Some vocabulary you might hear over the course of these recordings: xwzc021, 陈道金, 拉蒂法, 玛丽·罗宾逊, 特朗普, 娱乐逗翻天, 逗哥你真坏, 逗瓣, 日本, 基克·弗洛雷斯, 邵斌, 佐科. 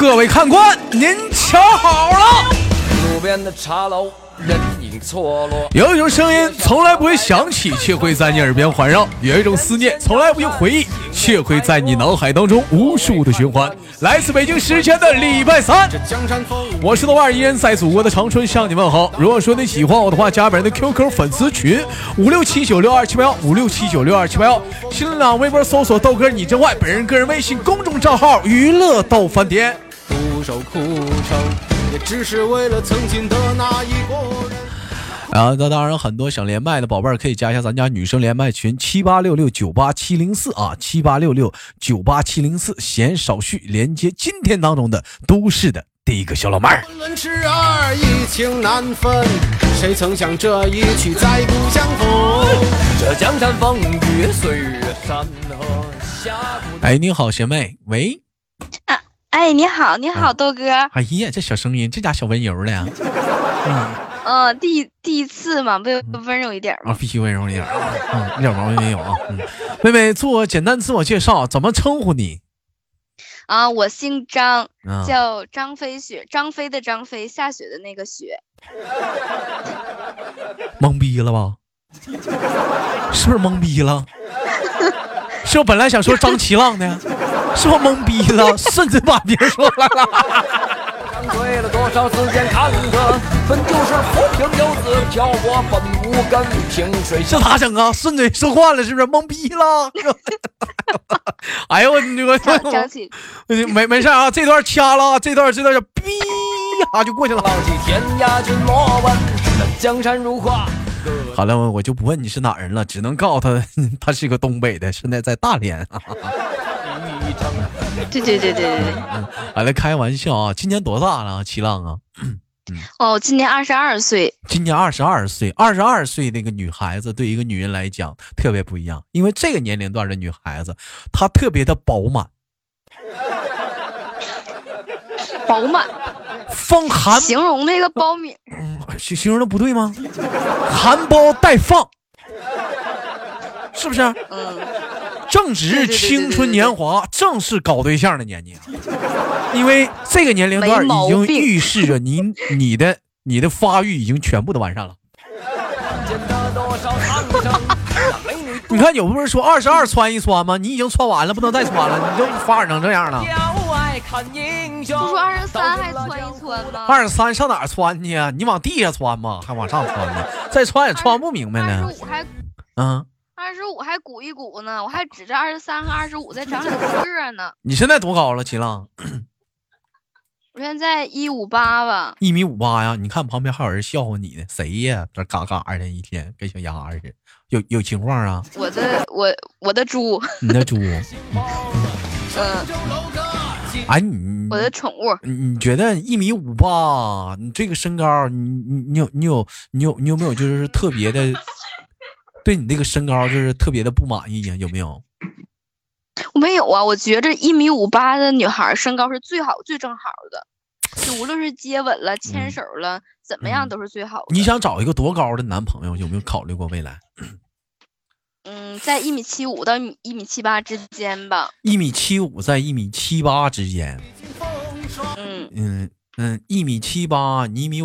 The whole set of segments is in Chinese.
各位看官，您瞧好了。路边的茶楼，人影错落。有一种声音从来不会响起，却会在你耳边环绕；有一种思念从来不用回忆，却会在你脑海当中无数的循环。来自北京时间的礼拜三，我是豆瓣，依然在祖国的长春向你问好。如果说你喜欢我的话，加本人的 QQ 粉丝群567962781556796278，新浪微博搜索豆哥你真坏，本人个人微信公众账号娱乐豆翻天。独守苦城，也只是为了曾经的那一个人。啊，那当然，很多想连麦的宝贝儿可以加一下咱家女生连麦群7866987047啊，7866987047，闲少叙，连接今天当中的都市的第一个小老妹儿。论痴儿，一情难分，谁曾想这一曲再不相逢？这江山风雨，岁月山河下不。哎，你好，贤妹，喂。啊哎，你好，你好，豆哥。哎呀，这小声音，这家小温柔的呀。第一次嘛，不温柔一点嘛。必须温柔一点，一点毛病没有啊。妹妹，做简单自我介绍，怎么称呼你？啊，我姓张，叫张飞雪，张飞的张飞，下雪的那个雪。懵逼了吧？是不是懵逼了？是我本来想说张齐浪的。说懵逼了，甚至把别人说来了。是他整啊，顺嘴说话了，是不是懵逼了？哎呦，我没事啊，这段掐了，这段就逼啊就过去了。好了，我就不问你是哪人了，只能告诉他，他是一个东北的，现在在大连。对，好了，开玩笑啊！今年多大了，七浪啊？今年22岁。22岁那个女孩子，对一个女人来讲特别不一样，因为这个年龄段的女孩子，她特别的饱满，放含形容那个苞米，形容的不对吗？含苞待放，是不是？正值青春年华，正是搞对象的年纪，因为这个年龄段已经预示着你的发育已经全部都完善了。你看，有不是说22穿一穿吗？你已经穿完了，不能再穿了，你就发展成这样了。不说23还穿一穿吗？23上哪穿去啊？你往地下穿吗？还往上穿呢？再穿也穿不明白呢。25还鼓一鼓呢，我还指着23和25再长两个呢。你现在多高了，齐浪？我现在158吧，1.58米呀。你看旁边还有人笑话你呢，谁呀？这嘎嘎的，一天跟小鸭似的，有情况啊？我的猪，你的猪，哎，我的宠物。你觉得1.58米，你这个身高，你有没有就是特别的？对你那个身高就是特别的不满意呀，有没有？我没有啊，我觉得1.58米的女孩身高是最好最正好的，就无论是接吻了、牵手了，怎么样都是最好的。你想找一个多高的男朋友，有没有考虑过未来？在1.75米到1.78米之间吧。1.75米在1.78米之间。1.78米，你1.58米，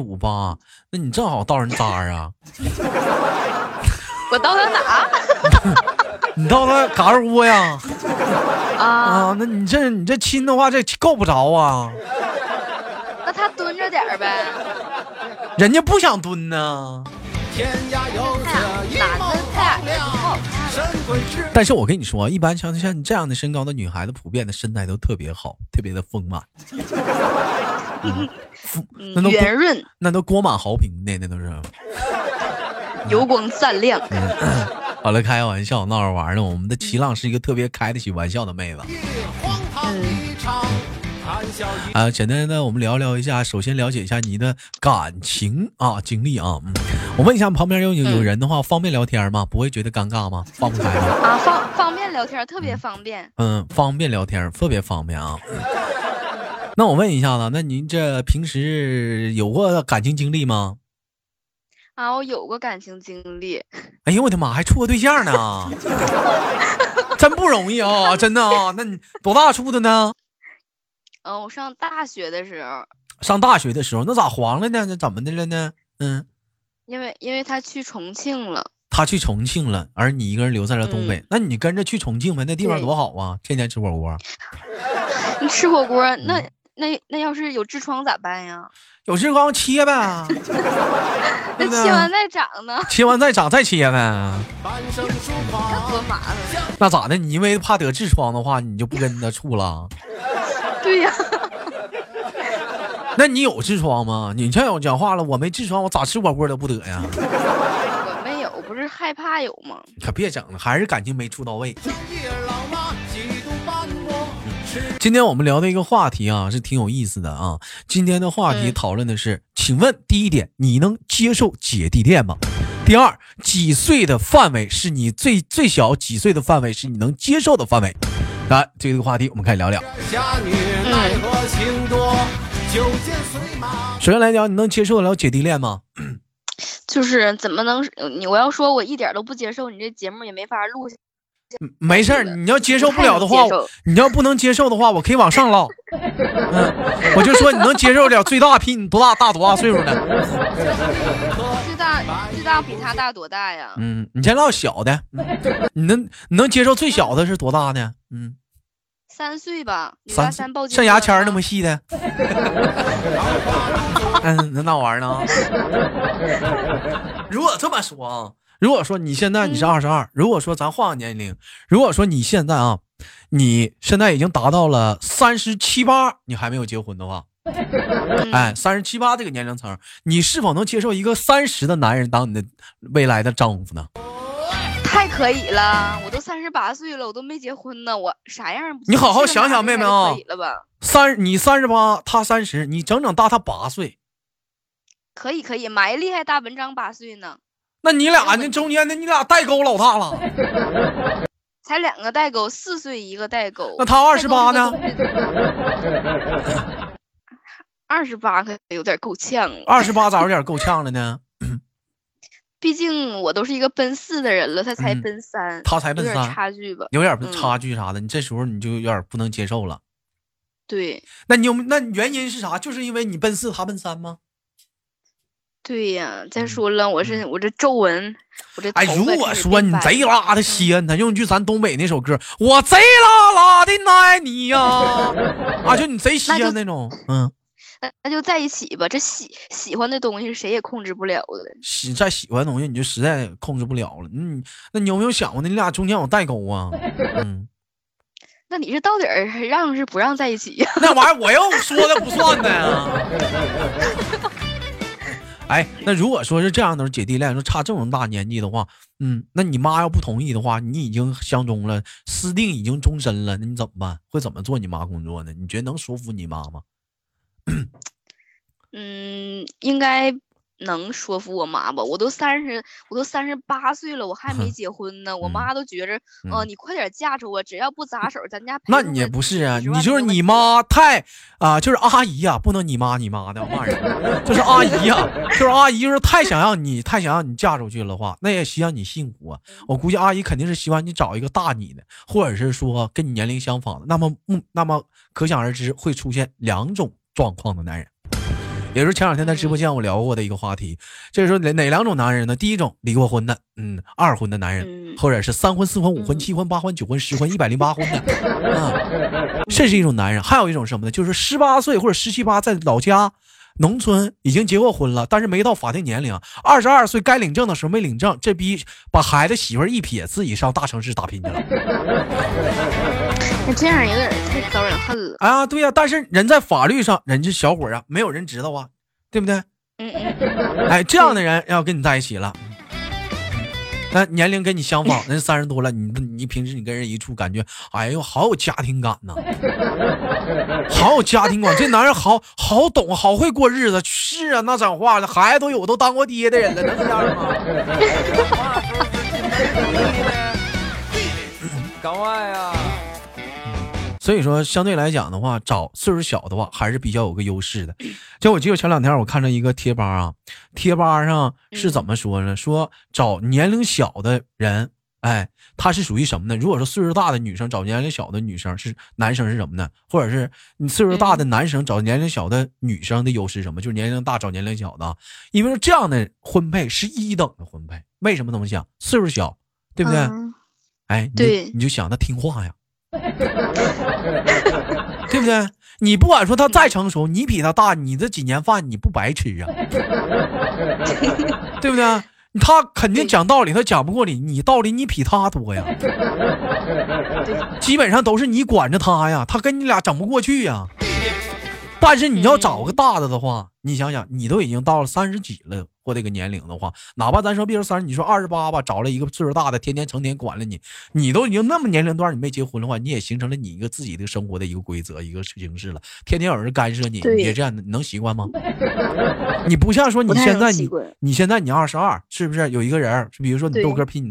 那你正好到人渣啊！我到他哪？你到他嘎吱窝呀？啊，那你这亲的话，这够不着啊。那他蹲着点呗。人家不想蹲呢。但是我跟你说，一般像你这样的身高的女孩子，普遍的身材都特别好，特别的丰满。圆润。那都锅满豪平的，那都是。油光灿亮。好了，开玩笑闹着玩呢。我们的齐浪是一个特别开得起玩笑的妹子。简单的我们聊聊一下，首先了解一下你的感情啊经历啊。我问一下，旁边有人的话，方便聊天吗？不会觉得尴尬吗？放不开吗？啊，方便聊天，特别方便。方便聊天，特别方便啊。那我问一下了，那您这平时有过感情经历吗？啊，我有过感情经历。哎呦我的妈，还处过对象呢？真不容易啊，真的啊。那你多大处的呢？我上大学的时候，那咋黄了呢？那怎么的了呢？嗯，因为他去重庆了，而你一个人留在了东北，那你跟着去重庆呗，那地方多好啊，天天吃火锅。你吃火锅，那要是有痔疮咋办呀？有痔疮切呗，那切完再长呢？切完再长再切呗。那多麻烦。那咋的？你因为怕得痔疮的话，你就不跟他处了？对呀、啊。那你有痔疮吗？你这有讲话了，我没痔疮，我咋吃火锅都不得呀？我没有，不是害怕有吗？可别整了，还是感情没处到位。今天我们聊的一个话题啊，是挺有意思的啊。今天的话题讨论的是，请问第一点，你能接受姐弟恋吗？第二，几岁的范围是你最小几岁的范围是你能接受的范围？来，这个话题我们开始聊聊。首先来聊，你能接受得了姐弟恋吗？就是怎么能我要说我一点都不接受，你这节目也没法录下。没事儿，你要接受不了的话，你要不能接受的话，我可以往上唠。我就说你能接受了最大比你多大岁数呢？最大比他大多大呀？嗯，你先唠小的。你能接受最小的是多大呢？嗯，3岁吧。3抱像牙签那么细的。嗯，能闹玩呢？如果这么说啊。如果说你现在你是22，如果说咱换个年龄，如果说你现在已经达到了37、8，你还没有结婚的话，哎，37、8这个年龄层，你是否能接受一个30的男人当你的未来的丈夫呢？太可以了，我都38岁了，我都没结婚呢，我啥样？你好好想想，妹妹啊，你38，他30，你整整大他8岁，可以，埋厉害大文章8岁呢。那你俩那中间的你俩代沟老大了，才2个代沟，4岁一个代沟。那他28呢？28可有点够呛了。28咋有点够呛了呢？毕竟我都是一个奔4的人了，他才奔3，他才奔3，有点差距吧？有点差距啥的，你这时候你就有点不能接受了。对，那原因是啥？就是因为你奔4，他奔3吗？对呀、再说了，我这皱纹，我这头发。哎，如果说你贼拉的仙，他用句咱东北那首歌，我贼拉的爱你呀，啊，就你贼仙那种，那就在一起吧。这喜欢的东西是谁也控制不了的。再喜欢的东西你就实在控制不了了。那你有没有想过，那你俩中间有代沟啊？那你是到底让是不让在一起呀？那玩意儿我又说的不算的呀。哎，那如果说是这样的姐弟恋，说差这么大年纪的话，那你妈要不同意的话，你已经相中了，私定已经终身了，那你怎么办？会怎么做你妈工作呢？你觉得能说服你妈吗？应该能说服我妈吧。我都38岁了，我还没结婚呢。我妈都觉着，你快点嫁着我，只要不砸手，咱家那你也不是啊，你就是你妈太啊、就是阿姨呀、不能你妈的骂人，就是阿姨呀、就是太想让你嫁出去了话，那也希望你幸福啊。我估计阿姨肯定是希望你找一个大你的，或者是说跟你年龄相仿的，那么可想而知会出现2种状况的男人。也是前两天在直播间我聊过的一个话题，就是说哪2种男人呢？第一种离过婚的，2婚的男人，或者是3婚、4婚、5婚、7婚、8婚、9婚、10婚、108婚的，这是一种男人。还有一种什么呢？就是18岁或者17、8在老家农村已经结过婚了，但是没到法定年龄，22岁该领证的时候没领证，这逼把孩子媳妇一撇，自己上大城市打拼去了。这样有点太招人恨了啊！对呀、但是人在法律上，人是小伙啊，没有人知道啊，对不对？哎，这样的人要跟你在一起了，那年龄跟你相仿，人30多了，你平时你跟人一处，感觉哎呦好有家庭感呢，好有家庭感，这男人好懂，好会过日子。是啊，那讲话了，孩子都有，都当过爹的人了，能这样吗？赶快呀！所以说相对来讲的话，找岁数小的话还是比较有个优势的。就我记得前2天我看了一个贴吧上是怎么说呢，说找年龄小的人哎，他是属于什么呢？如果说岁数大的女生找年龄小的女生是男生是什么呢？或者是你岁数大的男生找年龄小的女生的优势是什么？就是年龄大找年龄小的，因为这样的婚配是一等的婚配。为什么这么想？岁数小，对不对？哎，对，你就想他听话呀，对不对？你不管说他再成熟，你比他大，你这几年饭你不白吃啊，对不对？他肯定讲道理，他讲不过你，你道理你比他多呀，基本上都是你管着他呀，他跟你俩整不过去呀。但是你要找个大的的话，你想想，你都已经到了三十几了或这个年龄的话，哪怕咱说别说三十，你说28吧，找了一个岁数大的，天天成天管了你，你都已经那么年龄段，你没结婚的话，你也形成了你一个自己的生活的一个规则一个形式了，天天有人干涉你，你也这样，你能习惯吗？你不像说你现在你22是不是有一个人，比如说你豆哥比你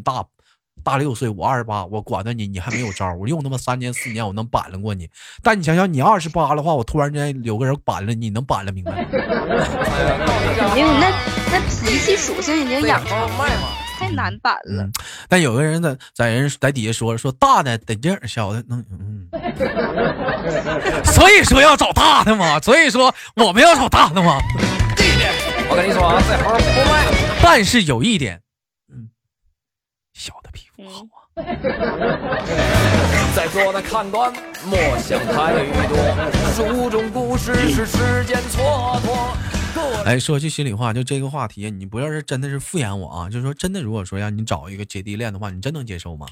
大6岁，我28，我管着你，你还没有招，我用他妈3年4年我能板了过你。但你想想，你28的话，我突然间有个人板了你，能板了明白？肯定，那脾气属性已经养成了，太难板了。但有个人在底下说大的得劲儿，小的所以说要找大的嘛，所以说我们要找大的嘛。我跟你说啊，再好好活埋。但是有一点。小的皮肤好啊！在座的看官莫想太多，书中故事是时间蹉跎。哎，说句心里话，就这个话题，你不要是真的是敷衍我啊！就是说真的，如果说让你找一个姐弟恋的话，你真能接受吗？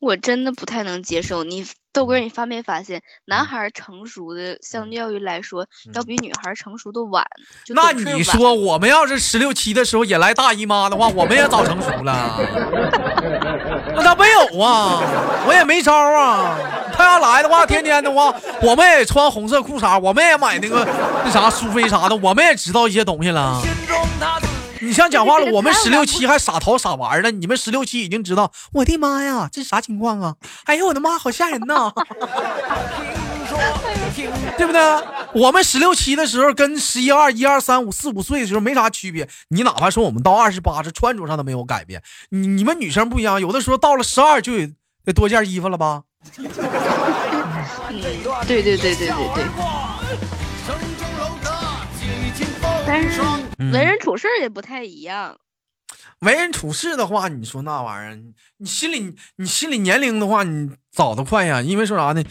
我真的不太能接受。你豆哥，你发没发现，男孩成熟的相较于来说，要比女孩成熟的晚。那你说，我们要是16、17的时候也来大姨妈的话，我们也早成熟了。那他没有啊，我也没招啊。他要来的话，天天的话，我们也穿红色裤衩，我们也买那个那啥苏菲啥的，我们也知道一些东西了。你像讲话了，我们16、17还傻淘傻玩的，你们16、17已经知道，我的妈呀，这啥情况啊？哎呦我的妈，好吓人呐！对不对？我们16、17的时候跟11、12、12、13、14、15岁的时候没啥区别。你哪怕说我们到28这穿着上都没有改变，你们女生不一样，有的时候到了12就得多件衣服了吧？对。但是为人处事也不太一样。为人处事的话，你说那玩意儿，你心里年龄的话，你早得快呀。因为说啥呢？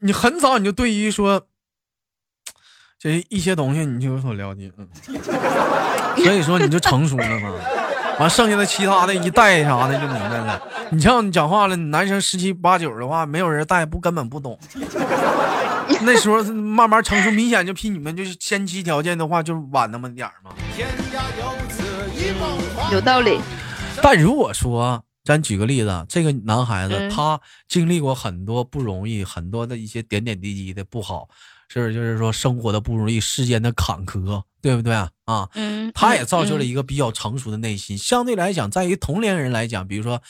你很早你就对于说这一些东西你就有所了解，所以说你就成熟了嘛。完剩下的其他的一带啥的就明白了。你像你讲话了，男生17、18、19的话，没有人带根本不懂。那时候慢慢成熟，明显就比你们就是先期条件的话，就晚那么点儿嘛。有道理。但如果说咱举个例子，这个男孩子他经历过很多不容易，很多的一些点点滴滴的不好，是不是？就是说生活的不容易，世间的坎坷，对不对啊？他也造就了一个比较成熟的内心。相对来讲，在于同龄人来讲，比如说，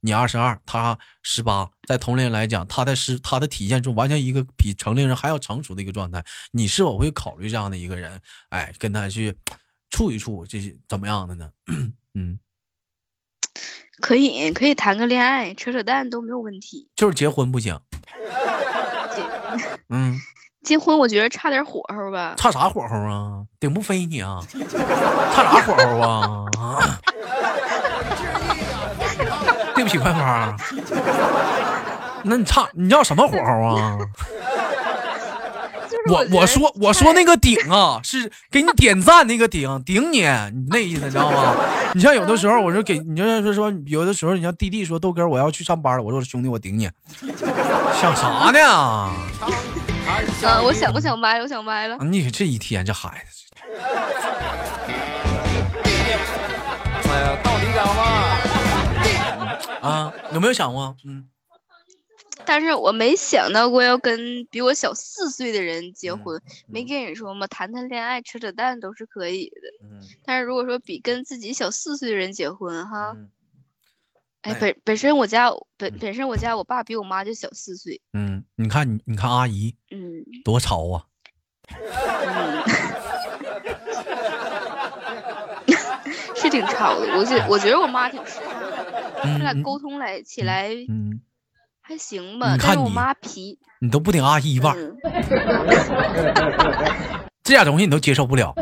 你22，他18，在同龄人来讲，他的体现出完全一个比成龄人还要成熟的一个状态。你是否会考虑这样的一个人，哎，跟他去处一处，这是怎么样的呢？可以谈个恋爱，扯淡都没有问题。就是结婚不行。结婚我觉得差点火候吧。差啥火候啊？顶不飞你啊？差啥火候啊？对不起快花，那你要什么火候啊？我说那个顶啊，是给你点赞那个顶你那意思，你知道吗？你像有的时候我说给你，就是说有的时候你像弟弟说豆哥我要去上班了，我说兄弟我顶你，想啥呢？我想歪了。你这一天这孩子，到底想吗？有没有想过？但是我没想到过要跟比我小4岁的人结婚，没跟你说吗？谈恋爱、扯淡都是可以的。但是如果说比跟自己小4岁的人结婚，哈，本身我爸比我妈就小4岁。你看阿姨，多潮啊！是挺潮的，我觉得我妈挺帅的。他俩沟通来起来还行吧，但是我妈皮，你都不顶阿姨一半、这俩东西你都接受不了。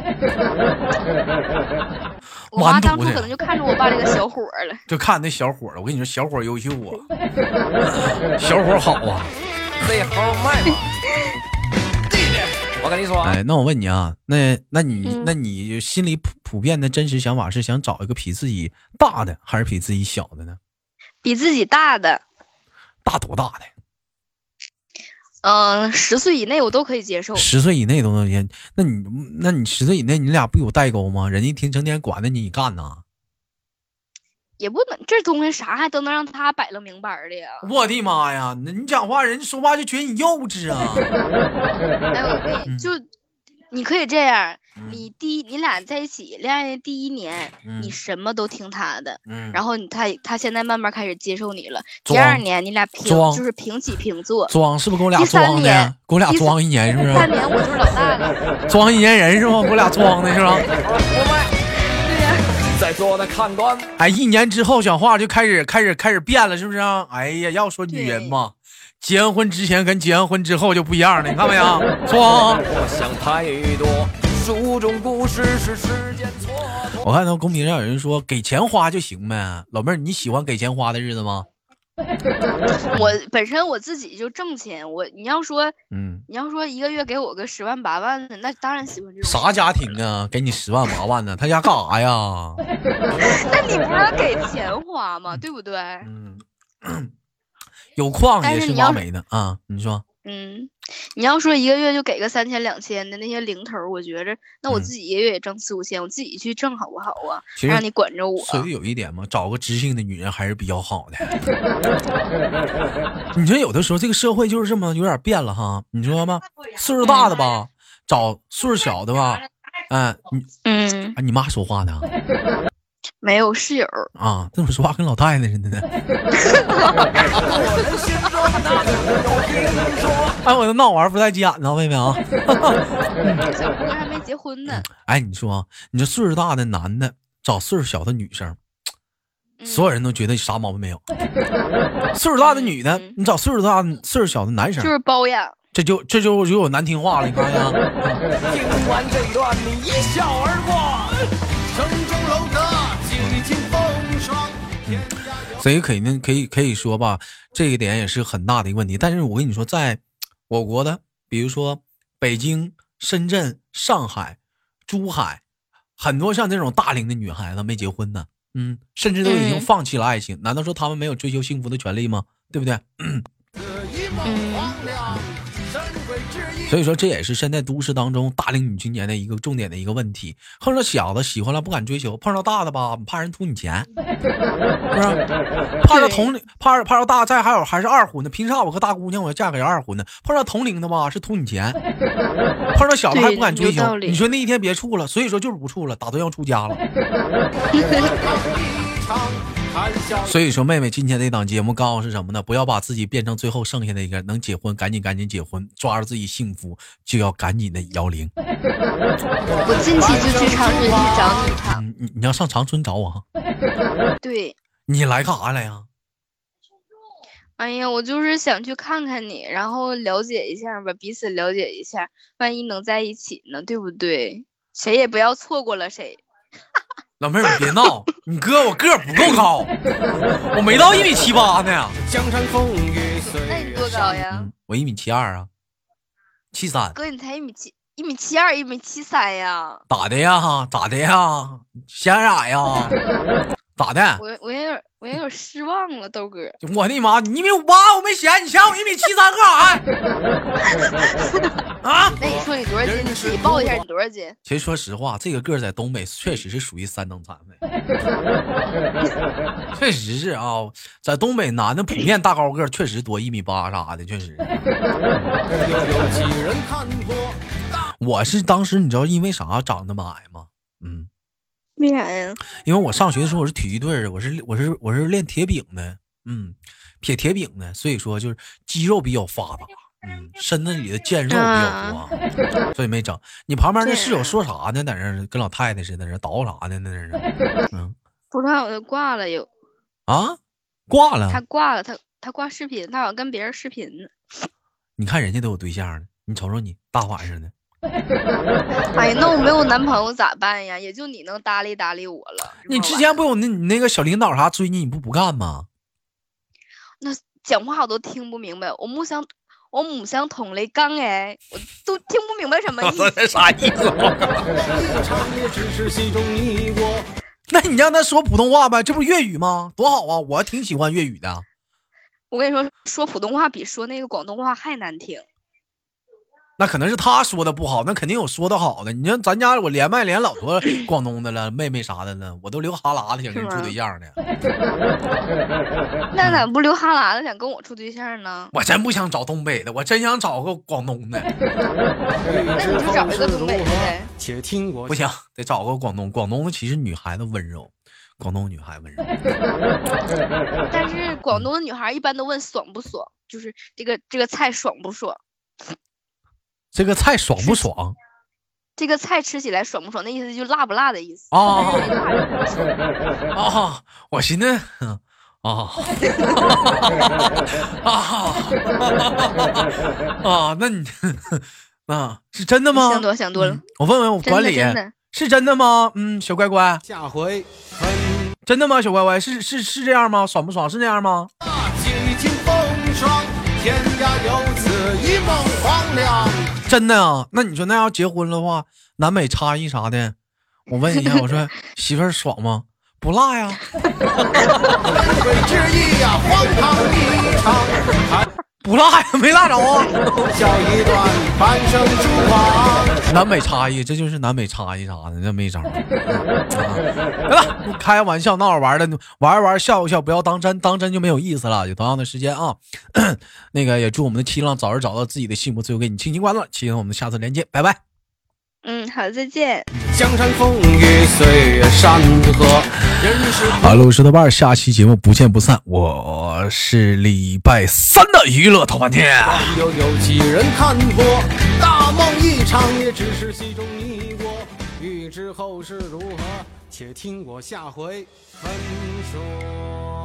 我妈当初可能就看着我爸这个小伙了，就看那小伙了。我跟你说，小伙优秀啊，小伙好啊，这好卖嘛。我跟你说，哎，那我问你啊，那你心里普遍的真实想法是想找一个比自己大的，还是比自己小的呢？比自己大的。大多大的？10岁以内我都可以接受。10岁以内都能接？那你10岁以内你俩不有代沟吗？人家成天管着你干呢。也不能，这东西啥还都能让他摆了明白的呀！我的妈呀，你讲话人说话就觉得你幼稚啊！哎，我跟你就，你可以这样，你俩在一起恋爱第一年，你什么都听他的，然后他现在慢慢开始接受你了。第二年你俩平起平坐，装是不是？跟我俩装的，跟我俩装一年是不是？3年我就是老大了，装一年人是吗？跟我俩装的是吧？在座的看官，哎，一年之后讲话就开始变了，是不是啊？哎呀，要说女人嘛，结完婚之前跟结完婚之后就不一样了，你看没有？装。我想太多，书中故事是时间蹉跎。我看到公屏上有人说给钱花就行呗，老妹儿，你喜欢给钱花的日子吗？我本身我自己就挣钱，你要说一个月给我个10万8万的，那当然喜欢这种。啥家庭啊，给你10万8万的，他家干啥呀？那你不让给钱花吗？对不对？有矿也是挖煤的啊，你说。你要说一个月就给个3000、2000的那些零头，我觉着那我自己一个月也挣4、5千，我自己去挣好不好啊？让你管着我。所以有一点嘛，找个知性的女人还是比较好的。你说有的时候这个社会就是这么有点变了哈，你知道吗？岁数大的吧，找岁数小的吧，你妈说话呢？没有，室友啊，这么说话跟老太太似的呢。哎，我那闹玩不带急眼呢，妹妹啊。小姑娘还没结婚呢。哎，你说啊，你这岁数大的男的找岁数小的女生，所有人都觉得啥毛病没有。岁数大的女的，你找岁数小的男生，就是包养。这就有难听话了，你看呀。听完这段，你一笑而过。所以肯定可以说吧，这一点也是很大的一个问题。但是我跟你说，在我国的，比如说北京、深圳、上海、珠海，很多像这种大龄的女孩子没结婚呢，甚至都已经放弃了爱情。难道说他们没有追求幸福的权利吗？对不对？所以说，这也是现在都市当中大龄女青年的一个重点的一个问题。碰到小的喜欢了不敢追求，碰到大的吧怕人图你钱，是不是？怕着大再还是二婚的，凭啥我个大姑娘我要嫁给二婚的？碰到同龄的吧是图你钱，碰到小的还不敢追求，你说那一天别处了，所以说就是不处了，打算要出家了。所以说，妹妹今天这档节目告诉是什么呢？不要把自己变成最后剩下的一个，能结婚赶紧结婚，抓住自己幸福就要赶紧的摇铃。我近期就去长春去找你看，你要上长春找我？对，你来干啥来呀？哎呀，我就是想去看看你，然后了解一下吧，彼此了解一下，万一能在一起呢，对不对？谁也不要错过了谁。老妹儿，你别闹！你哥我个儿不够高，我没到1.78米呢。那你多高呀？我1.72米啊，73。哥，你才1.72米，1.73米呀？咋的呀？嫌矮呀？咋的？我也有失望了，豆哥。我的妈！你1.58米我没嫌，你嫌我1.73米个矮。啊！那你说你多少斤？你报一下你多少斤？其实说实话，这个个在东北确实是属于三等产的，确实是啊，在东北男的普遍大高个确实多1.8米啥的，确实。我是当时你知道因为啥长那么矮吗？为啥呀？因为我上学的时候我是体育队的，我是练铁饼的，撇铁饼的，所以说就是肌肉比较发达。身子里的腱肉比较多，所以没整。你旁边那室友说啥呢？在那跟老太太似的，那叨啥呢？那是，不知道，我就挂了又。啊？挂了，他挂了，他挂视频，他好像跟别人视频呢。你看人家都有对象了，你瞅瞅你大晚上的。哎，那我没有男朋友咋办呀？也就你能搭理搭理我了。你之前不有那个小领导啥追你，你不干吗？那讲话我都听不明白，我母相捅了一缸，哎，我都听不明白什么意思。啥意思？那你让他说普通话呗，这不是粤语吗？多好啊，我挺喜欢粤语的。我跟你说，说普通话比说那个广东话还难听。那可能是他说的不好，那肯定有说的好的。你看咱家我连麦连老多广东的了，妹妹啥的呢，我都流哈喇的想跟你处对象呢。那咋不流哈喇的想跟我处对象呢？我真不想找东北的，我真想找个广东的。那你就找一个东北的。听我不行，得找个广东。广东的其实女孩子温柔，广东女孩温柔。但是广东的女孩一般都问爽不爽，就是这个菜爽不爽。这个菜爽不爽？这个菜吃起来爽不爽？那意思就辣不辣的意思啊啊！我寻思啊啊！那你啊是真的吗？想多了。我问问我管理是真的吗？嗯，小乖乖，下回真的吗？小乖乖是这样吗？爽不爽？是这样吗？天涯有此一梦黄粱，真的啊？那你说那要结婚的话，南北差异啥的，我问一下，我说媳妇儿爽吗？不辣呀。不辣呀，没辣着啊。南北差异，这就是南北差异啥的，这没啥。开玩笑闹着玩的，玩一玩笑一笑，不要当真，当真就没有意思了。有同样的时间啊，那个也祝我们的新浪早日找到自己的幸福，最后给你轻轻关了，期待我们下次连接，拜拜。嗯，好，再见。江山风雨，岁月山河。Hello， 石头伴，下期节目不见不散。我是礼拜三的娱乐头版天。又有几人看破？大梦一场，也只是戏中你我。欲知后事如何，且听我下回分说。